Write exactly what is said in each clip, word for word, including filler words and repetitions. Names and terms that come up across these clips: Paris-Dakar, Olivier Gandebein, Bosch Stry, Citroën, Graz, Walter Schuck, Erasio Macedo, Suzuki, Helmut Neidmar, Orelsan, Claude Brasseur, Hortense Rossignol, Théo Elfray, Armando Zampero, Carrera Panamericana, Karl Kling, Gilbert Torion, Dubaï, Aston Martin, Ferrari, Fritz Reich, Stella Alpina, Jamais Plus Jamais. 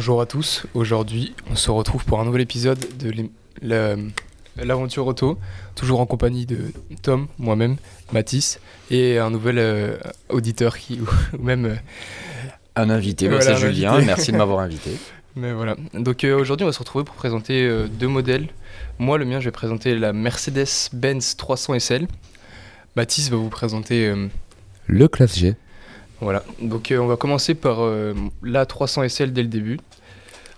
Bonjour à tous, aujourd'hui on se retrouve pour un nouvel épisode de L'aventure Auto, toujours en compagnie de Tom, moi-même, Mathis et un nouvel euh, auditeur qui, ou même... Euh, un invité, voilà, c'est Julien, invité. Merci de m'avoir invité. Mais voilà, donc euh, aujourd'hui on va se retrouver pour présenter euh, deux modèles. Moi, le mien, je vais présenter la Mercedes Benz trois cents S L. Mathis va vous présenter... Euh, le Classe G. Voilà, donc euh, on va commencer par euh, la trois cents S L dès le début.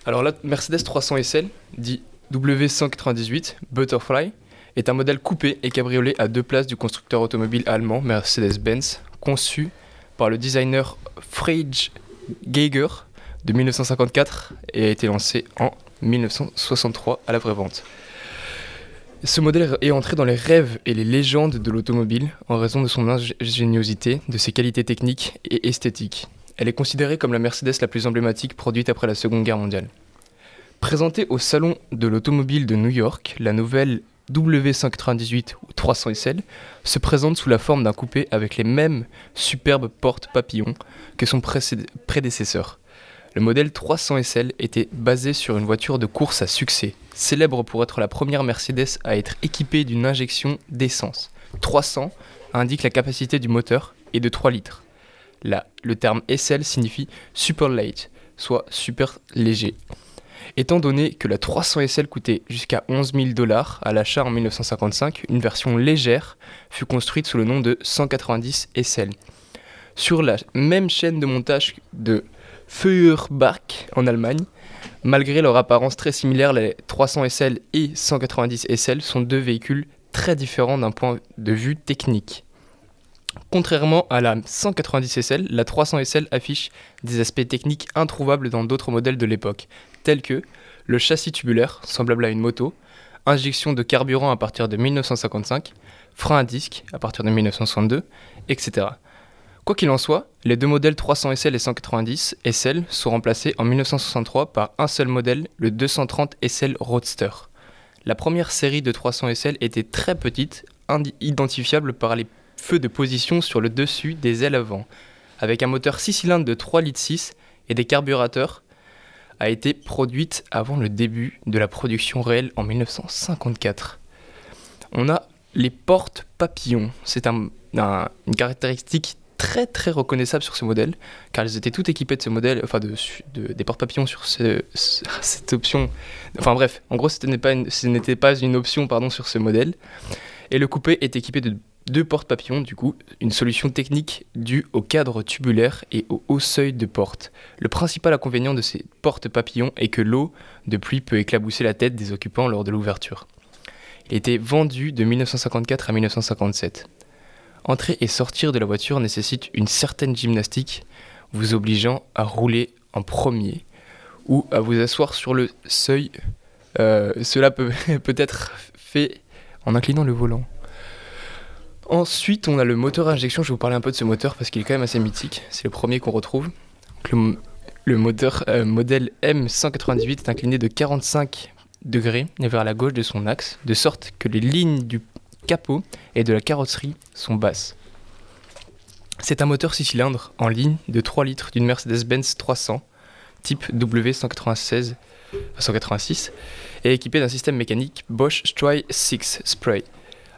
Alors la Mercedes trois cents S L, dit W cent quatre-vingt-dix-huit Butterfly, est un modèle coupé et cabriolet à deux places du constructeur automobile allemand Mercedes-Benz, conçu par le designer Fritz Geiger de mille neuf cent cinquante-quatre et a été lancé en mille neuf cent soixante-trois à la prévente. Ce modèle est entré dans les rêves et les légendes de l'automobile en raison de son ingéniosité, de ses qualités techniques et esthétiques. Elle est considérée comme la Mercedes la plus emblématique produite après la Seconde Guerre mondiale. Présentée au Salon de l'automobile de New York, la nouvelle W cent quatre-vingt-dix-huit ou trois cents S L se présente sous la forme d'un coupé avec les mêmes superbes portes papillons que son précé- prédécesseur. Le modèle trois cents S L était basé sur une voiture de course à succès, célèbre pour être la première Mercedes à être équipée d'une injection d'essence. trois cents indique la capacité du moteur et de trois litres. Là, le terme S L signifie super light, soit super léger. Étant donné que la trois cents S L coûtait jusqu'à onze mille dollars à l'achat en mille neuf cent cinquante-cinq, une version légère fut construite sous le nom de cent quatre-vingt-dix S L. Sur la même chaîne de montage de Feuerbach en Allemagne. Malgré leur apparence très similaire, les trois cents S L et cent quatre-vingt-dix S L sont deux véhicules très différents d'un point de vue technique. Contrairement à la cent quatre-vingt-dix S L, la trois cents S L affiche des aspects techniques introuvables dans d'autres modèles de l'époque, tels que le châssis tubulaire, semblable à une moto, injection de carburant à partir de mille neuf cent cinquante-cinq, frein à disque à partir de mille neuf cent soixante-deux, et cetera. Quoi qu'il en soit, les deux modèles trois cents S L et cent quatre-vingt-dix S L sont remplacés en mille neuf cent soixante-trois par un seul modèle, le deux cent trente S L Roadster. La première série de trois cents S L était très petite, identifiable par les feux de position sur le dessus des ailes avant, avec un moteur six cylindres de trois virgule six litres et des carburateurs, a été produite avant le début de la production réelle en mille neuf cent cinquante-quatre. On a les portes papillons, c'est un, un, une caractéristique très très reconnaissable sur ce modèle, car ils étaient tout équipés de ce modèle, enfin de, de, des porte-papillons sur ce, ce, cette option. Enfin bref, en gros, ce n'était pas une, ce n'était pas une option pardon, sur ce modèle. Et le coupé est équipé de deux porte-papillons, du coup, une solution technique due au cadre tubulaire et au haut seuil de porte. Le principal inconvénient de ces porte-papillons est que l'eau de pluie peut éclabousser la tête des occupants lors de l'ouverture. Il était vendu de mille neuf cent cinquante-quatre à mille neuf cent cinquante-sept. Entrer et sortir de la voiture nécessite une certaine gymnastique, vous obligeant à rouler en premier ou à vous asseoir sur le seuil. Euh, cela peut, peut être fait en inclinant le volant. Ensuite, on a le moteur à injection. Je vais vous parler un peu de ce moteur parce qu'il est quand même assez mythique. C'est le premier qu'on retrouve. Le, le moteur euh, modèle M cent quatre-vingt-dix-huit est incliné de quarante-cinq degrés vers la gauche de son axe, de sorte que les lignes du capot et de la carrosserie sont basses. C'est un moteur six cylindres en ligne de trois litres d'une Mercedes-Benz trois cents type W cent quatre-vingt-seize cent quatre-vingt-six et équipé d'un système mécanique Bosch Stry six Spray,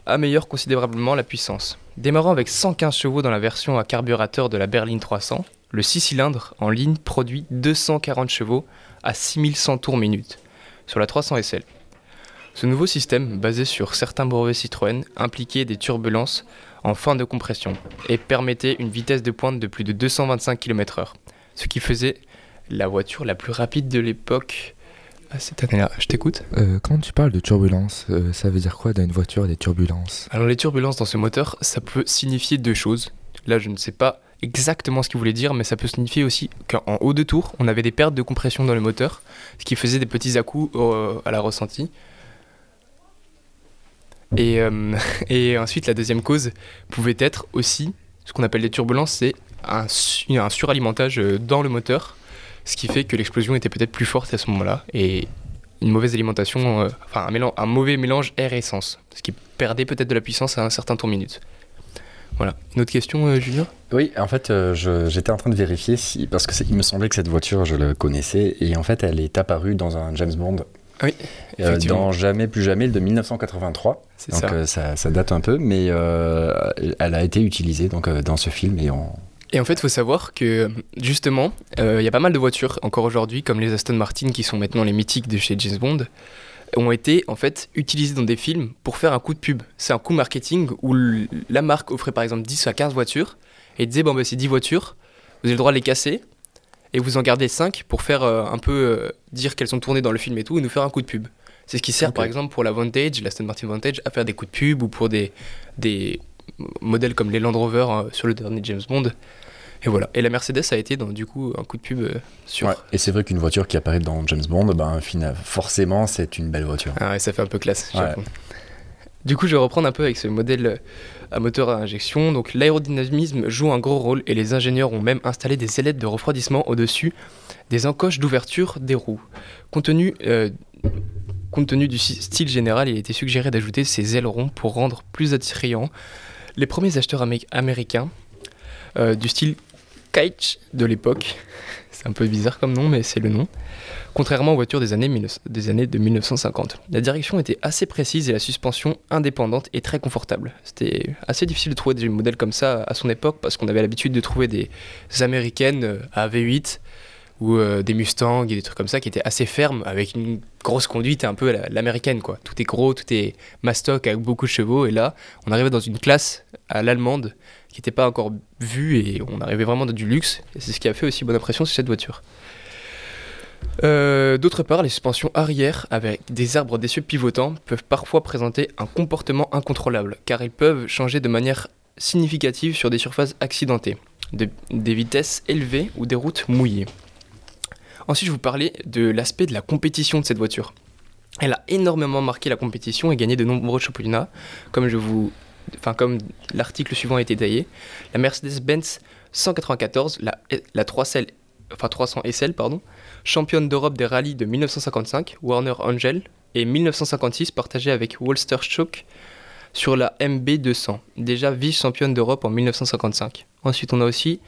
améliore considérablement la puissance. Démarrant avec cent quinze chevaux dans la version à carburateur de la berline trois cents, le six cylindres en ligne produit deux cent quarante chevaux à six mille cent tours minute sur la trois cents S L. Ce nouveau système, basé sur certains brevets Citroën, impliquait des turbulences en fin de compression et permettait une vitesse de pointe de plus de deux cent vingt-cinq kilomètres heure, ce qui faisait la voiture la plus rapide de l'époque à cette année-là. Je t'écoute. Euh, quand tu parles de turbulences, euh, ça veut dire quoi dans une voiture des turbulences ? Alors les turbulences dans ce moteur, ça peut signifier deux choses. Là, je ne sais pas exactement ce qu'il voulait dire, mais ça peut signifier aussi qu'en haut de tour, on avait des pertes de compression dans le moteur, ce qui faisait des petits à-coups euh, à la ressentie. Et, euh, et ensuite, la deuxième cause pouvait être aussi ce qu'on appelle les turbulences, c'est un, su- un suralimentage dans le moteur, ce qui fait que l'explosion était peut-être plus forte à ce moment-là, et une mauvaise alimentation, euh, enfin un, mélange, un mauvais mélange air-essence, ce qui perdait peut-être de la puissance à un certain tour minute. Voilà. Une autre question, euh, Julien ? Oui, en fait, euh, je, j'étais en train de vérifier, si, parce qu'il me semblait que cette voiture, je la connaissais, et en fait, elle est apparue dans un James Bond. Oui, euh, dans Jamais Plus Jamais, de mille neuf cent quatre-vingt-trois. C'est donc, ça. Euh, ça, ça date un peu, mais euh, elle a été utilisée donc, euh, dans ce film, et on... Et en fait, il faut savoir que, justement, il euh, y a pas mal de voitures, encore aujourd'hui, comme les Aston Martin, qui sont maintenant les mythiques de chez James Bond, ont été, en fait, utilisées dans des films pour faire un coup de pub. C'est un coup marketing où l- la marque offrait, par exemple, dix à quinze voitures et disait, bon, ben, ces dix voitures, vous avez le droit de les casser et vous en gardez cinq pour faire euh, un peu euh, dire qu'elles sont tournées dans le film et tout et nous faire un coup de pub. C'est ce qui sert, okay. par exemple, pour la Vantage, la Aston Martin Vantage, à faire des coups de pub ou pour des, des modèles comme les Land Rover hein, sur le dernier James Bond. Et voilà. Et la Mercedes a été, dans, du coup, un coup de pub euh, sur... Ouais. Et c'est vrai qu'une voiture qui apparaît dans James Bond, ben, forcément, c'est une belle voiture. Ah ouais, ça fait un peu classe. Ouais. Du coup, je vais reprendre un peu avec ce modèle à moteur à injection. Donc, l'aérodynamisme joue un gros rôle et les ingénieurs ont même installé des ailettes de refroidissement au-dessus des encoches d'ouverture des roues. Compte tenu, euh, compte tenu du style général, il a été suggéré d'ajouter ces ailerons pour rendre plus attrayant les premiers acheteurs amé- américains euh, du style kitsch de l'époque, c'est un peu bizarre comme nom mais c'est le nom, contrairement aux voitures des années, mille, des années de mille neuf cent cinquante. La direction était assez précise et la suspension indépendante et très confortable. C'était assez difficile de trouver des modèles comme ça à son époque parce qu'on avait l'habitude de trouver des américaines à V huit ou euh, des Mustangs et des trucs comme ça qui étaient assez fermes avec une grosse conduite un peu à l'américaine quoi. Tout est gros, tout est mastoc avec beaucoup de chevaux et là on arrivait dans une classe à l'allemande qui n'était pas encore vue et on arrivait vraiment dans du luxe et c'est ce qui a fait aussi bonne impression sur cette voiture. Euh, d'autre part, les suspensions arrière avec des arbres d'essieu pivotants peuvent parfois présenter un comportement incontrôlable car ils peuvent changer de manière significative sur des surfaces accidentées, de, des vitesses élevées ou des routes mouillées. Ensuite, je vais vous parler de l'aspect de la compétition de cette voiture. Elle a énormément marqué la compétition et gagné de nombreux championnats. Comme, je vous... enfin, comme l'article suivant est détaillé, la Mercedes-Benz cent quatre-vingt-quatorze, la, la trois cents S L, enfin, trois cents S L pardon, championne d'Europe des rallyes de mille neuf cent cinquante-cinq, Werner Angel, et mille neuf cent cinquante-six partagée avec Walter Schuck sur la M B deux cents, déjà vice-championne d'Europe en mille neuf cent cinquante-cinq. Ensuite, on a aussi...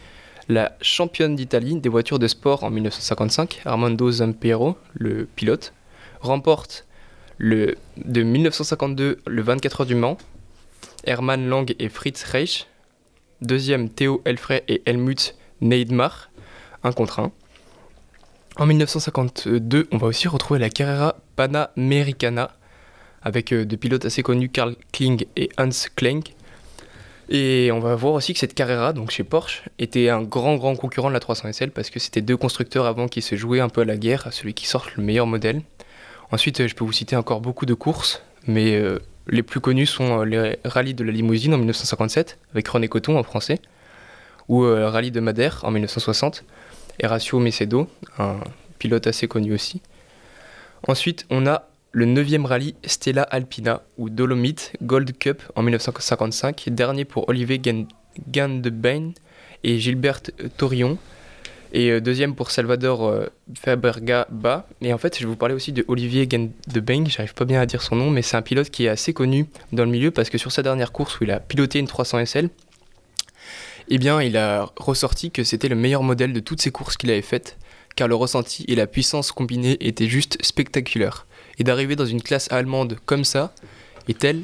la championne d'Italie des voitures de sport en mille neuf cent cinquante-cinq, Armando Zampero, le pilote, remporte le, de mille neuf cent cinquante-deux le vingt-quatre heures du Mans, Hermann Lang et Fritz Reich, deuxième Théo Elfray et Helmut Neidmar, un contre un. En mille neuf cent cinquante-deux, on va aussi retrouver la Carrera Panamericana, avec euh, deux pilotes assez connus, Karl Kling et Hans Klenk. Et on va voir aussi que cette Carrera, donc chez Porsche, était un grand grand concurrent de la trois cents S L parce que c'était deux constructeurs avant qui se jouaient un peu à la guerre, à celui qui sort le meilleur modèle. Ensuite, je peux vous citer encore beaucoup de courses, mais euh, les plus connues sont euh, les rallyes de la Limousine en mille neuf cent cinquante-sept, avec René Cottin en français, ou euh, le rallye de Madère en mille neuf cent soixante, Erasio Macedo, un pilote assez connu aussi. Ensuite, on a le neuvième rallye Stella Alpina ou Dolomite Gold Cup en mille neuf cent cinquante-cinq, dernier pour Olivier Gandebein et Gilbert Torion, et deuxième pour Salvador euh, Faberga-Ba. Et en fait, je vais vous parler aussi de Olivier Gandebein, j'arrive pas bien à dire son nom, mais c'est un pilote qui est assez connu dans le milieu parce que sur sa dernière course où il a piloté une trois cents S L, eh bien, il a ressorti que c'était le meilleur modèle de toutes ses courses qu'il avait faites, car le ressenti et la puissance combinée étaient juste spectaculaires. Et d'arriver dans une classe allemande comme ça, et telle,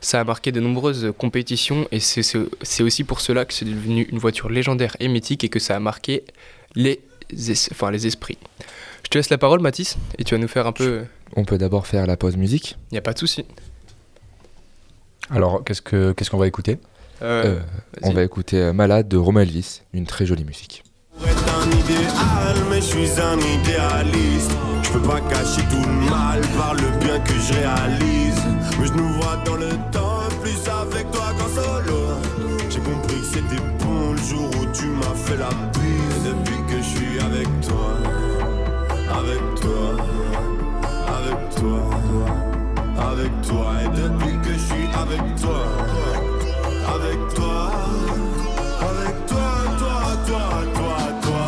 ça a marqué de nombreuses compétitions, et c'est, c'est, c'est aussi pour cela que c'est devenu une voiture légendaire et mythique, et que ça a marqué les, es, enfin, les esprits. Je te laisse la parole, Mathis, et tu vas nous faire un peu... On peut d'abord faire la pause musique. Il n'y a pas de souci. Alors, qu'est-ce, que, qu'est-ce qu'on va écouter euh, euh, On va écouter Malade de Romelvis, une très jolie musique. Pour être un idéal, mais je suis un idéaliste. Je peux pas cacher tout le mal par le bien que je réalise. Mais je nous vois dans le temps, plus avec toi qu'en solo. J'ai compris que c'était bon le jour où tu m'as fait la bise. Depuis que je suis avec toi, avec toi, avec toi, avec toi. Et depuis que je suis avec toi, avec toi, avec toi, toi, toi, toi, toi.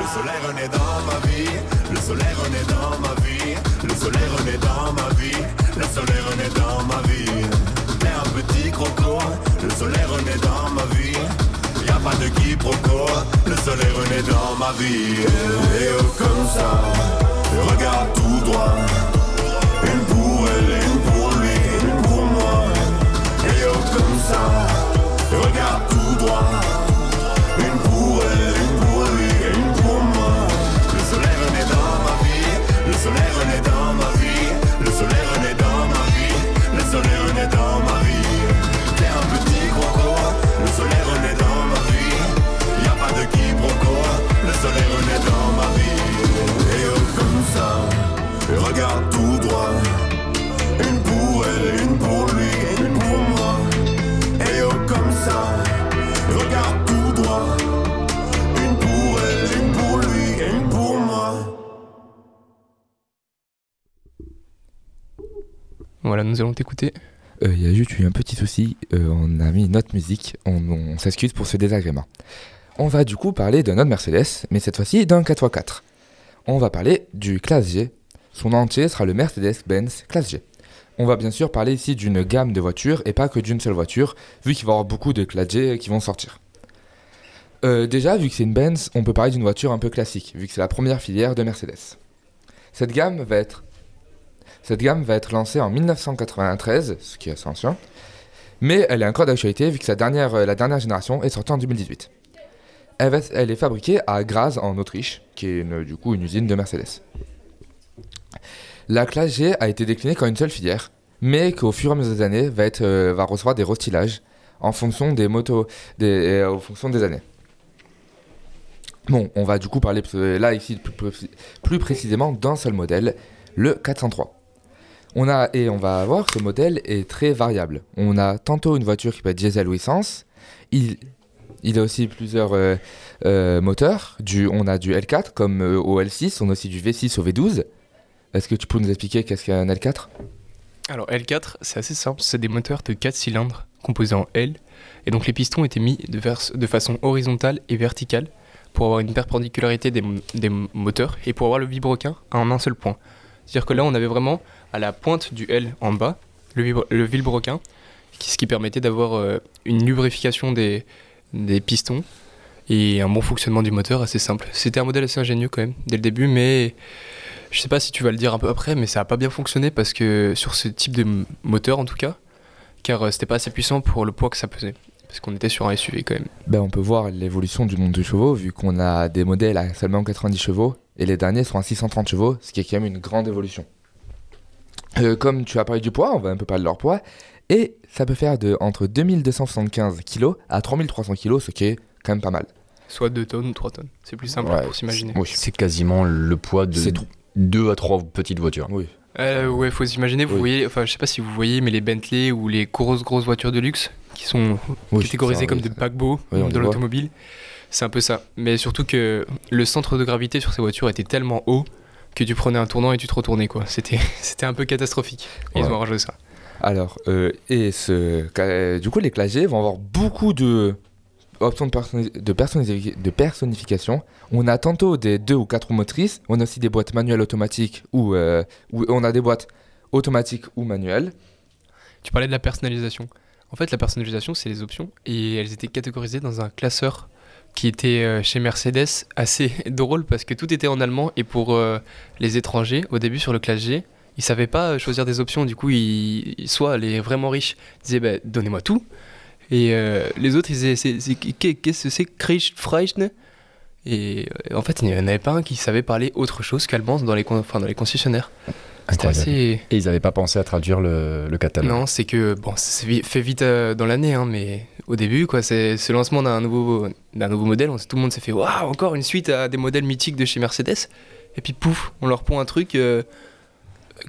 Le soleil renaît dans ma vie. Le soleil renaît dans ma vie, le soleil renaît dans ma vie, le soleil renaît dans ma vie. T'es un petit croco, le soleil renaît jamais dans ma vie. Et eux comme ça, regarde tout droit. Une pour elle, une pour lui, une pour moi. Et eux comme ça, regarde tout droit. Une pour elle, une pour lui, une pour moi. Le soleil renaît dans ma vie, le soleil renaît dans ma vie, le soleil renaît dans ma vie, le soleil renaît dans ma vie. T'es un petit croco, le soleil renaît dans ma vie. Y'a pas de quiproquo, le soleil renaît dans ma vie. Et eux comme ça, regarde tout droit. Une pour elle, une pour lui, une pour moi. Et eux comme ça, regarde tout droit. Une pour elle, une pour lui, une pour moi. Voilà, nous allons t'écouter. Il euh, y a juste eu un petit souci, euh, on a mis une autre musique, on, on s'excuse pour ce désagrément. On va du coup parler d'un autre Mercedes, mais cette fois-ci d'un quatre par quatre. On va parler du Classe G, son entier sera le Mercedes Benz Classe G. On va bien sûr parler ici d'une gamme de voitures et pas que d'une seule voiture, vu qu'il va y avoir beaucoup de Classe G qui vont sortir. Euh, déjà, vu que c'est une Benz, on peut parler d'une voiture un peu classique, vu que c'est la première filière de Mercedes. Cette gamme va être, Cette gamme va être lancée en dix-neuf cent quatre-vingt-treize, ce qui est assez ancien, mais elle est encore d'actualité vu que sa dernière, euh, la dernière génération est sortie en deux mille dix-huit. Elle, va, elle est fabriquée à Graz en Autriche, qui est une, du coup une usine de Mercedes. La Classe G a été déclinée comme une seule filière, mais qu'au fur et à mesure des années va, être, euh, va recevoir des restylages en fonction des motos, des, euh, en fonction des années. Bon, on va du coup parler là ici plus, plus, plus précisément d'un seul modèle, le quatre cent trois. On a, et on va voir que ce modèle est très variable. On a tantôt une voiture qui peut être diesel ou essence. Il, il a aussi plusieurs euh, euh, moteurs. Du, on a du L quatre comme euh, au L six, on a aussi du V six au V douze. Est-ce que tu peux nous expliquer qu'est-ce qu'un L quatre ? Alors L quatre, c'est assez simple, c'est des moteurs de quatre cylindres composés en L, et donc les pistons étaient mis de, vers, de façon horizontale et verticale pour avoir une perpendicularité des, des moteurs et pour avoir le vilebrequin en un seul point. C'est-à-dire que là on avait vraiment à la pointe du L en bas le, vibro- le vilebrequin, ce qui permettait d'avoir euh, une lubrification des, des pistons et un bon fonctionnement du moteur assez simple. C'était un modèle assez ingénieux quand même dès le début, mais... Je sais pas si tu vas le dire un peu après, mais ça a pas bien fonctionné parce que sur ce type de m- moteur en tout cas, car euh, c'était pas assez puissant pour le poids que ça pesait, parce qu'on était sur un S U V quand même. Ben, on peut voir l'évolution du monde du chevaux, vu qu'on a des modèles à seulement quatre-vingt-dix chevaux et les derniers sont à six cent trente chevaux, ce qui est quand même une grande évolution. Euh, comme tu as parlé du poids, on va un peu parler de leur poids, et ça peut faire de entre deux mille deux cent soixante-quinze kilos à trois mille trois cents kilos, ce qui est quand même pas mal. Soit deux tonnes ou trois tonnes, c'est plus simple ouais, pour s'imaginer. C'est, oui. c'est quasiment le poids de... C'est tout. Deux à trois petites voitures. Oui. Euh, ouais, faut s'imaginer. Vous oui. voyez, enfin, je sais pas si vous voyez, mais les Bentley ou les grosses grosses voitures de luxe qui sont oui, catégorisées comme des paquebots oui, dans l'automobile, voit. C'est un peu ça. Mais surtout que le centre de gravité sur ces voitures était tellement haut que tu prenais un tournant et tu te retournais quoi. C'était c'était un peu catastrophique. Ils ouais. ont arrangé ça. Alors euh, et ce euh, du coup les Classe G vont avoir beaucoup de options de, personnis- de, personnis- de personnification. On a tantôt des deux ou quatre roues motrices, on a aussi des boîtes manuelles automatiques ou euh, on a des boîtes automatiques ou manuelles. Tu parlais de la personnalisation. En fait, la personnalisation, c'est les options et elles étaient catégorisées dans un classeur qui était euh, chez Mercedes assez drôle parce que tout était en allemand et pour euh, les étrangers, au début sur le Classe G, ils savaient pas choisir des options. Du coup, ils, soit les vraiment riches disaient bah, « donnez-moi tout ». Et euh, les autres, ils disaient, c'est, c'est, qu'est-ce que c'est, Krisch, Freischne ? Et en fait, il n'y en avait pas un qui savait parler autre chose qu'allemand dans les, enfin, dans les concessionnaires. C'était assez... Et ils n'avaient pas pensé à traduire le, le catalogue. Non, c'est que, bon, ça s'est fait vite euh, dans l'année, hein, mais au début, quoi, c'est ce lancement d'un nouveau, d'un nouveau modèle, on, tout le monde s'est fait, waouh, encore une suite à des modèles mythiques de chez Mercedes. Et puis, pouf, on leur pond un truc euh,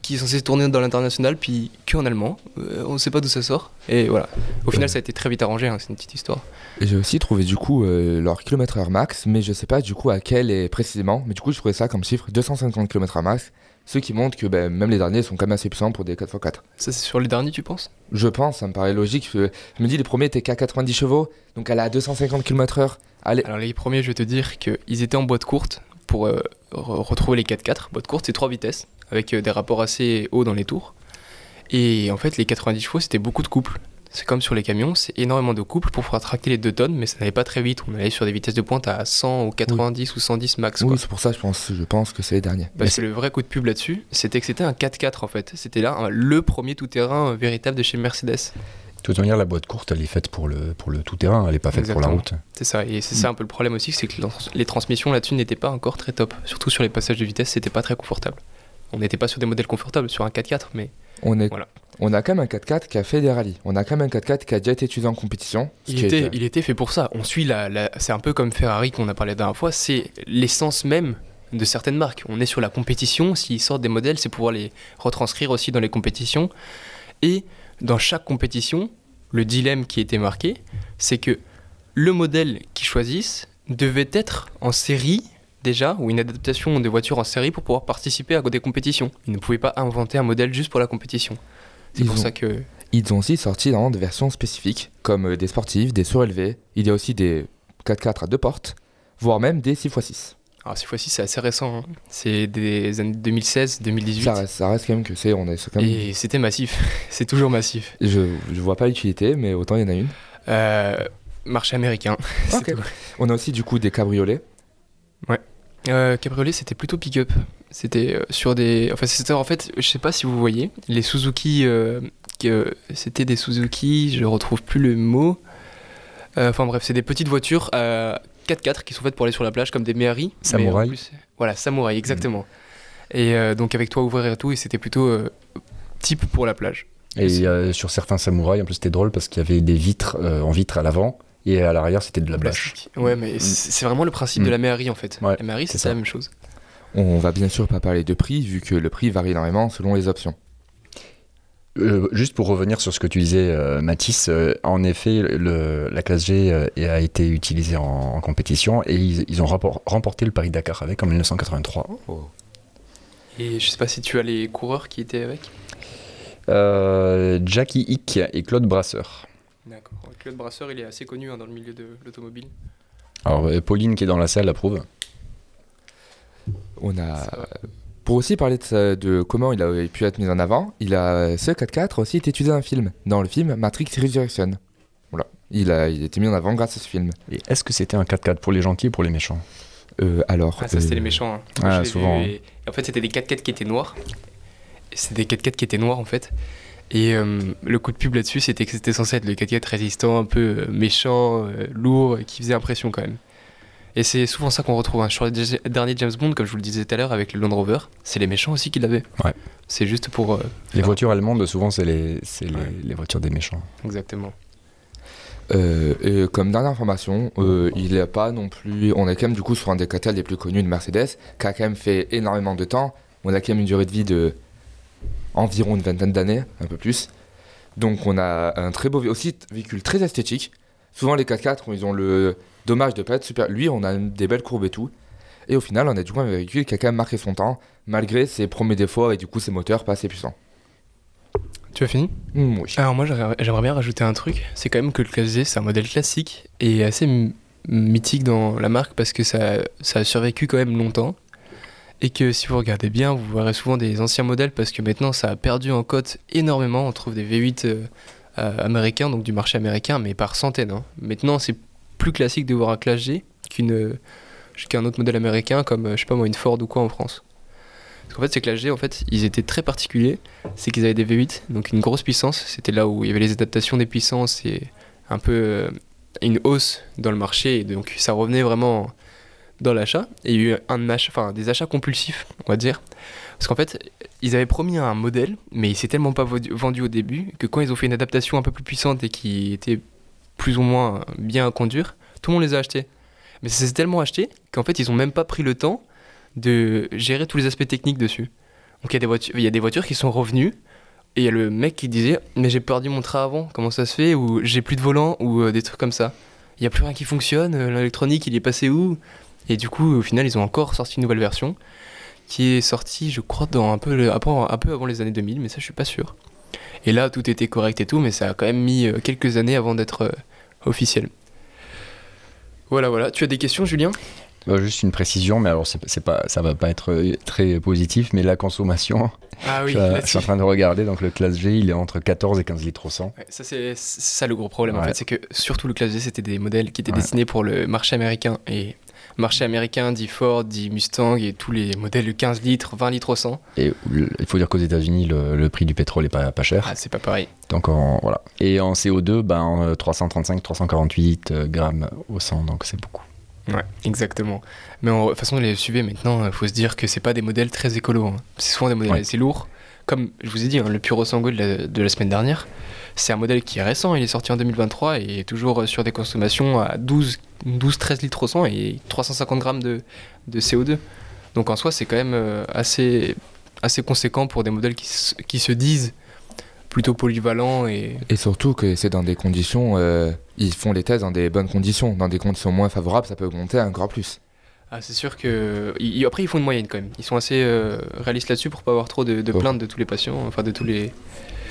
qui est censé tourner dans l'international, puis qu'en allemand. Euh, on ne sait pas d'où ça sort. Et voilà. Au final, euh... ça a été très vite arrangé. Hein, c'est une petite histoire. Et j'ai aussi trouvé du coup euh, leur kilomètre-heure max, mais je sais pas du coup à quel est précisément. Mais du coup, je trouvais ça comme chiffre deux cent cinquante kilomètres-heure max, ce qui montre que ben, même les derniers sont quand même assez puissants pour des quatre par quatre. Ça, c'est sur les derniers, tu penses ? Je pense. Ça me paraît logique. Je me dis, les premiers étaient qu'à quatre-vingt-dix chevaux, donc elle est à deux cent cinquante kilomètres-heure. Allez. Alors les premiers, je vais te dire qu'ils étaient en boîte courte pour euh, re- retrouver les quatre par quatre. Boîte courte, c'est trois vitesses. Avec des rapports assez hauts dans les tours. Et en fait, les quatre-vingt-dix chevaux, c'était beaucoup de couples. c'est comme sur les camions, c'est énormément de couple pour pouvoir tracter les deux tonnes, mais ça n'allait pas très vite. On allait sur des vitesses de pointe à cent ou quatre-vingt-dix, oui, ou cent dix max. Oui, quoi. C'est pour ça je pense, je pense que c'est les derniers. Parce que le vrai coup de pub là-dessus, c'était que c'était un quatre-quatre en fait. C'était là hein, le premier tout-terrain véritable de chez Mercedes. De toute manière, la boîte courte, elle est faite pour le, pour le tout-terrain, elle n'est pas faite, exactement, pour la route. C'est ça, et c'est ça un peu le problème aussi, c'est que les transmissions là-dessus n'étaient pas encore très top. Surtout sur les passages de vitesse, c'était pas très confortable. On n'était pas sur des modèles confortables, sur un quatre-quatre, mais on est... voilà. On a quand même un quatre-quatre qui a fait des rallyes. On a quand même un quatre-quatre qui a déjà été utilisé en compétition. Il était, est... il était fait pour ça. On suit la, la... C'est un peu comme Ferrari qu'on a parlé la dernière fois. C'est l'essence même de certaines marques. On est sur la compétition. S'ils sortent des modèles, c'est pouvoir les retranscrire aussi dans les compétitions. Et dans chaque compétition, le dilemme qui était marqué, c'est que le modèle qu'ils choisissent devait être en série déjà, ou une adaptation de voiture en série pour pouvoir participer à des compétitions. Ils ne pouvaient pas inventer un modèle juste pour la compétition. C'est ils pour ont, ça que... Ils ont aussi sorti dans des versions spécifiques, comme des sportives, des surélevés. Il y a aussi des quatre-quatre à deux portes, voire même des six fois six. Alors six fois six, c'est assez récent. Hein. C'est des années deux mille seize deux mille dix-huit. Ça reste, ça reste quand même que c'est... On est, c'est quand même... Et c'était massif. C'est toujours massif. Je ne vois pas l'utilité, mais autant il y en a une. Euh, marché américain. c'est okay. tout. On a aussi du coup des cabriolets. Ouais. Euh, cabriolet, c'était plutôt pick-up. C'était sur des... Enfin, c'était en fait, je sais pas si vous voyez, les Suzuki... Euh, que, c'était des Suzuki, je retrouve plus le mot. Euh, enfin bref, c'est des petites voitures euh, quatre-quatre qui sont faites pour aller sur la plage, comme des Méhari. Samouraï. Plus, voilà, Samouraï, exactement. Mmh. Et euh, donc avec toit ouvert et tout, et c'était plutôt euh, type pour la plage. Et euh, sur certains Samouraï, en plus, c'était drôle parce qu'il y avait des vitres euh, en vitre à l'avant. Et à l'arrière, c'était de la blâche. Ouais, mais c'est vraiment le principe mmh. de la méhari, en fait. Ouais, la méhari, c'est, c'est la même chose. On va bien sûr pas parler de prix, vu que le prix varie énormément selon les options. Euh, juste pour revenir sur ce que tu disais, euh, Mathis, euh, en effet, le, la classe G euh, a été utilisée en, en compétition et ils, ils ont rapport, remporté le Paris-Dakar avec en dix-neuf cent quatre-vingt-trois. Oh. Et je sais pas si tu as les coureurs qui étaient avec euh, Jackie Hick et Claude Brasseur. D'accord. Claude Brasseur, il est assez connu hein, dans le milieu de l'automobile. Alors, Pauline qui est dans la salle approuve. On a... Pour aussi parler de, de comment il a pu être mis en avant, il a, ce quatre-quatre aussi été utilisé dans un film, dans le film Matrix Resurrection. Voilà. Il a, il a été mis en avant grâce à ce film. Et est-ce que c'était un quatre-quatre pour les gentils ou pour les méchants ? euh, Alors. Ah, ça, c'était euh... les méchants. Hein. Ah, souvent. Vu, et... En fait, c'était des quatre-quatre qui étaient noirs. C'était des quatre-quatre qui étaient noirs, en fait. Et euh, le coup de pub là-dessus, c'était que c'était censé être le quatre-quatre résistant, un peu méchant, euh, lourd, qui faisait impression quand même. Et c'est souvent ça qu'on retrouve hein, sur les de- derniers James Bond, comme je vous le disais tout à l'heure, avec le Land Rover. C'est les méchants aussi qui l'avaient. Ouais. C'est juste pour... Euh, les faire... voitures allemandes, souvent, c'est les, c'est les, ouais. les voitures des méchants. Exactement. Euh, et comme dernière information, euh, il n'est pas non plus... On est quand même du coup sur un des quatre-quatre les plus connus de Mercedes, qui a quand même fait énormément de temps. On a quand même une durée de vie de... environ une vingtaine d'années, un peu plus. Donc on a un très beau vé- aussi véhicule très esthétique. Souvent les quatre-quatre, ils ont le dommage de ne pas être super. Lui, on a des belles courbes et tout. Et au final, on a du coup un véhicule qui a quand même marqué son temps, malgré ses premiers défauts et du coup ses moteurs pas assez puissants. Tu as fini ? mmh, Oui. Alors moi, j'aimerais bien rajouter un truc. C'est quand même que le Classe G, c'est un modèle classique et assez m- mythique dans la marque parce que ça, ça a survécu quand même longtemps. Et que si vous regardez bien, vous verrez souvent des anciens modèles parce que maintenant ça a perdu en cote énormément. On trouve des V huit euh, euh, américains, donc du marché américain, mais par centaines. Hein. Maintenant c'est plus classique de voir un Classe G qu'une, euh, qu'un autre modèle américain comme euh, je sais pas moi, une Ford ou quoi en France. Parce qu'en fait ces Classe G, en fait, ils étaient très particuliers. C'est qu'ils avaient des V huit, donc une grosse puissance. C'était là où il y avait les adaptations des puissances et un peu euh, une hausse dans le marché. Et donc ça revenait vraiment... dans l'achat, et il y a eu un ach- enfin, des achats compulsifs, on va dire. Parce qu'en fait, ils avaient promis un modèle, mais il s'est tellement pas vendu au début que quand ils ont fait une adaptation un peu plus puissante et qui était plus ou moins bien à conduire, tout le monde les a achetés. Mais ça s'est tellement acheté qu'en fait, ils n'ont même pas pris le temps de gérer tous les aspects techniques dessus. Donc il y a des voitures, il y a des voitures qui sont revenues, et il y a le mec qui disait « mais j'ai perdu mon train avant, comment ça se fait ?» ou « j'ai plus de volant » ou euh, des trucs comme ça. Il n'y a plus rien qui fonctionne, l'électronique, il est passé où ? Et du coup, au final, ils ont encore sorti une nouvelle version qui est sortie, je crois, dans un peu, le, un peu avant les années deux mille, mais ça, je suis pas sûr. Et là, tout était correct et tout, mais ça a quand même mis quelques années avant d'être euh, officiel. Voilà, voilà. Tu as des questions, Julien ? Bah, juste une précision, mais alors c'est, c'est pas, ça va pas être très positif, mais la consommation, ah oui, je, je suis en train de regarder, donc le Classe G, il est entre quatorze et quinze litres au cent. Ouais, ça, c'est, c'est ça le gros problème, ouais. En fait, c'est que surtout le Classe G, c'était des modèles qui étaient ouais. destinés pour le marché américain, et marché américain dit Ford, dit Mustang, et tous les modèles de quinze litres, vingt litres au cent. Et il faut dire qu'aux États-Unis le, le prix du pétrole est pas, pas cher. Ah, c'est pas pareil. Donc en, voilà. Et en C O deux, ben, trois cent trente-cinq, trois cent quarante-huit grammes au cent, donc c'est beaucoup. Ouais, exactement. Mais en, de toute façon, les S U V maintenant, il faut se dire que c'est pas des modèles très écolos. Hein. C'est souvent des modèles assez ouais. lourds. Comme je vous ai dit, hein, le Puro Sangue de la, de la semaine dernière, c'est un modèle qui est récent. Il est sorti en deux mille vingt-trois et est toujours sur des consommations à douze, treize litres au cent et trois cent cinquante grammes de, de C O deux. Donc en soi, c'est quand même assez, assez conséquent pour des modèles qui, qui se disent plutôt polyvalents. Et... et surtout que c'est dans des conditions... Euh... ils font les tests dans des bonnes conditions. Dans des conditions moins favorables, ça peut monter encore plus. Ah, c'est sûr que... Ils, après, ils font une moyenne quand même. Ils sont assez euh, réalistes là-dessus pour pas avoir trop de, de plaintes de tous les patients, enfin de tous les...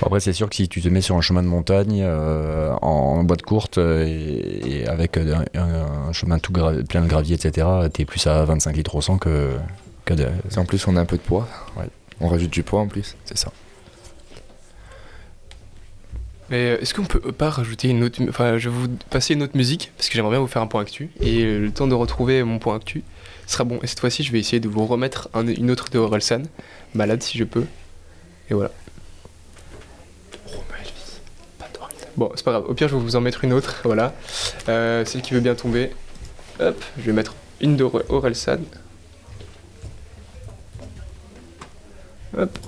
Après, c'est sûr que si tu te mets sur un chemin de montagne, euh, en boîte courte, euh, et, et avec un, un, un chemin tout gra- plein de gravier, et cetera, t'es plus à vingt-cinq litres au cent que... que de... En plus, on a un peu de poids. Ouais. On rajoute du poids en plus. C'est ça. Mais est-ce qu'on peut pas rajouter une autre... Enfin, je vais vous passer une autre musique, parce que j'aimerais bien vous faire un point actu. Et le temps de retrouver mon point actu sera bon. Et cette fois-ci, je vais essayer de vous remettre un, une autre de Orelsan, Malade si je peux. Et voilà. Romelvis, pas d'Orelsan. Bon, c'est pas grave. Au pire, je vais vous en mettre une autre, voilà. Euh, celle qui veut bien tomber. Hop, je vais mettre une de Orelsan. Hop.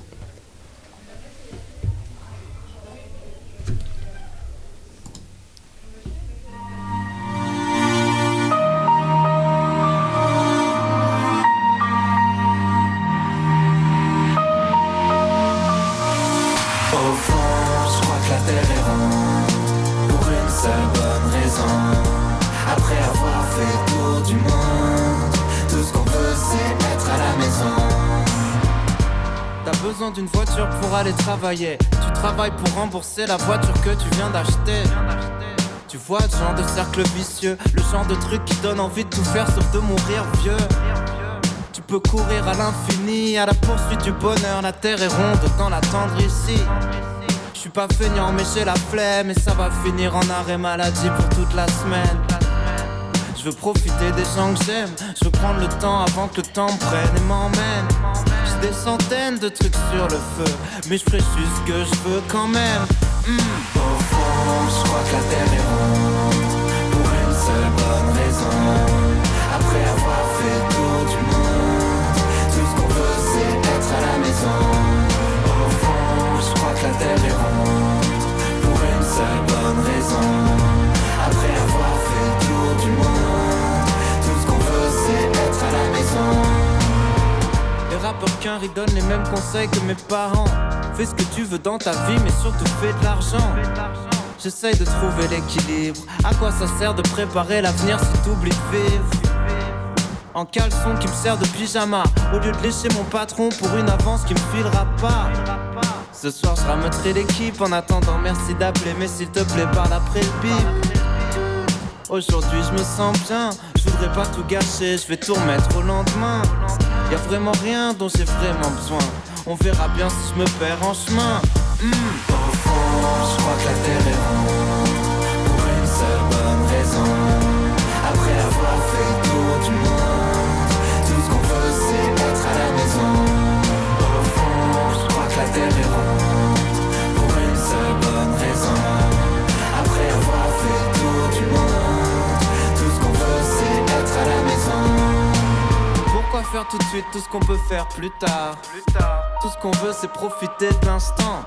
D'une voiture pour aller travailler. Tu travailles pour rembourser la voiture que tu viens d'acheter. Tu vois le genre de cercle vicieux, le genre de truc qui donne envie de tout faire sauf de mourir vieux. Tu peux courir à l'infini, à la poursuite du bonheur. La terre est ronde, autant l'attendre ici. Je suis pas feignant mais j'ai la flemme, et ça va finir en arrêt maladie pour toute la semaine. Je veux profiter des gens que j'aime, je veux prendre le temps avant que le temps me prenne et m'emmène. J'ai des centaines de trucs sur le feu, mais je ferai juste ce que je veux quand même. Mmh. Au fond, je crois que la terre est ronde, pour une seule bonne raison. Après avoir fait le tour du monde, tout ce qu'on veut c'est être à la maison. Au fond, je crois que la terre est ronde, pour une seule bonne raison. Après avoir fait le tour du monde, tout ce qu'on veut c'est être à la maison. Les rappeurs qu'un donnent les mêmes conseils que mes parents. Fais ce que tu veux dans ta vie, mais surtout fais de l'argent. J'essaye de trouver l'équilibre. À quoi ça sert de préparer l'avenir si t'oublies de vivre? En caleçon qui me sert de pyjama, au lieu de lécher mon patron pour une avance qui me filera pas. Ce soir je rameuterai l'équipe. En attendant merci d'appeler, mais s'il te plaît parle après le bip. Aujourd'hui je me sens bien, je voudrais pas tout gâcher, je vais tout remettre au lendemain. Y'a vraiment rien dont j'ai vraiment besoin. On verra bien si je me perds en chemin. Mmh. Au fond, je crois que la terre est ronde, pour une seule bonne raison. Après avoir fait le tour du monde, tout ce qu'on veut c'est être à la maison. Au fond, je crois que la terre est ronde, pour une seule bonne raison. Après avoir fait le tour du monde, tout ce qu'on veut c'est être à la maison. Pourquoi faire tout de suite tout ce qu'on peut faire plus tard, plus tard. Tout ce qu'on veut c'est profiter de l'instant.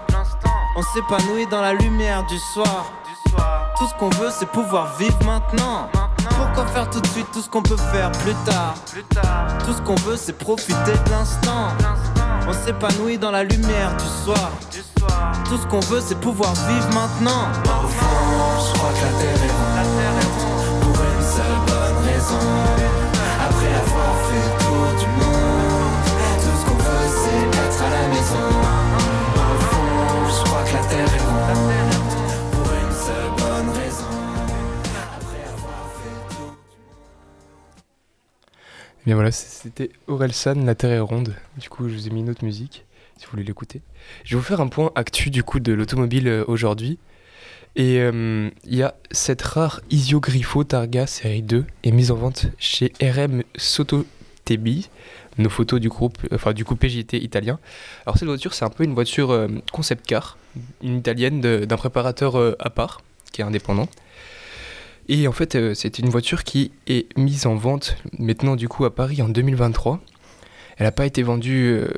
On s'épanouit dans la lumière du soir, du soir. Tout ce qu'on veut c'est pouvoir vivre maintenant, maintenant. Pourquoi faire tout de suite tout ce qu'on peut faire plus tard, plus tard. Tout ce qu'on veut c'est profiter de l'instant. On s'épanouit dans la lumière du soir, du soir. Tout ce qu'on veut c'est pouvoir vivre maintenant. Au fond, je crois que la terre est ronde, pour une seule bonne raison. Après avoir fait le tour du monde, tout ce qu'on veut c'est être à la maison. Au fond, je crois que la terre est ronde, pour une seule bonne raison. Après avoir fait le tour du monde. Bien voilà, c'était Orelsan, La Terre est ronde. Du coup, je vous ai mis une autre musique, si vous voulez l'écouter. Je vais vous faire un point actu du coup de l'automobile aujourd'hui. Et il euh, y a cette rare Isio Grifo Targa série deux est mise en vente chez R M Sototebi, nos photos du groupe, enfin du coup P J T italien. Alors cette voiture, c'est un peu une voiture euh, concept car, une italienne de, d'un préparateur euh, à part, qui est indépendant. Et en fait, euh, c'est une voiture qui est mise en vente maintenant du coup à Paris en deux mille vingt-trois. Elle n'a pas été vendue euh,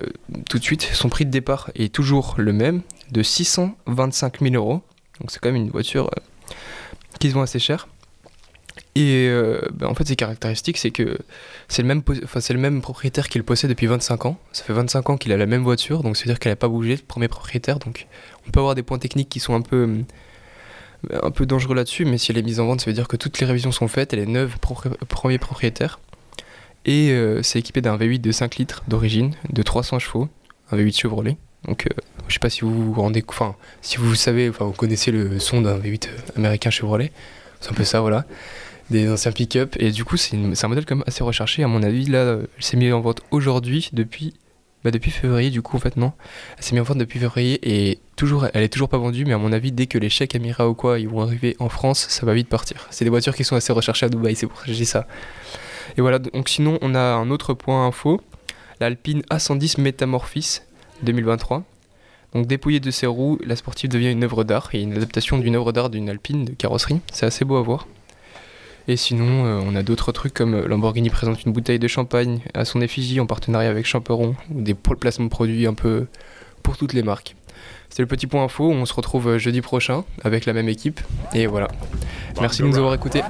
tout de suite. Son prix de départ est toujours le même, de six cent vingt-cinq mille euros. Donc c'est quand même une voiture euh, qui se vend assez cher. Et euh, bah en fait, ses caractéristiques, c'est que c'est le même, po- c'est le même propriétaire qui le possède depuis vingt-cinq ans. Ça fait vingt-cinq ans qu'il a la même voiture, donc c'est-à-dire qu'elle n'a pas bougé, le premier propriétaire. Donc on peut avoir des points techniques qui sont un peu... Hum, un peu dangereux là-dessus, mais si elle est mise en vente, ça veut dire que toutes les révisions sont faites, elle est neuve, propri- premier propriétaire, et euh, c'est équipé d'un V huit de cinq litres d'origine, de trois cents chevaux, un V huit Chevrolet, donc euh, je sais pas si vous vous rendez, enfin, si vous savez, enfin, vous connaissez le son d'un V huit américain Chevrolet, c'est un peu ça, voilà, des anciens pick-up, et du coup, c'est, une, c'est un modèle quand même assez recherché, à mon avis, là, elle s'est mise en vente aujourd'hui, depuis... Bah depuis février du coup en fait non, elle s'est mise en vente depuis février et toujours, elle est toujours pas vendue, mais à mon avis dès que les chèques Amira ou quoi ils vont arriver en France, ça va vite partir. C'est des voitures qui sont assez recherchées à Dubaï, c'est pour ça que je dis ça. Et voilà, donc sinon on a un autre point info, l'Alpine A cent dix Métamorphis deux mille vingt-trois. Donc dépouillée de ses roues, la sportive devient une œuvre d'art et une adaptation d'une œuvre d'art d'une Alpine de carrosserie, c'est assez beau à voir. Et sinon, euh, on a d'autres trucs comme Lamborghini présente une bouteille de champagne à son effigie en partenariat avec Champeuron, ou des placements de produits un peu pour toutes les marques. C'était le petit point info, on se retrouve jeudi prochain avec la même équipe. Et voilà. Merci de nous avoir écoutés.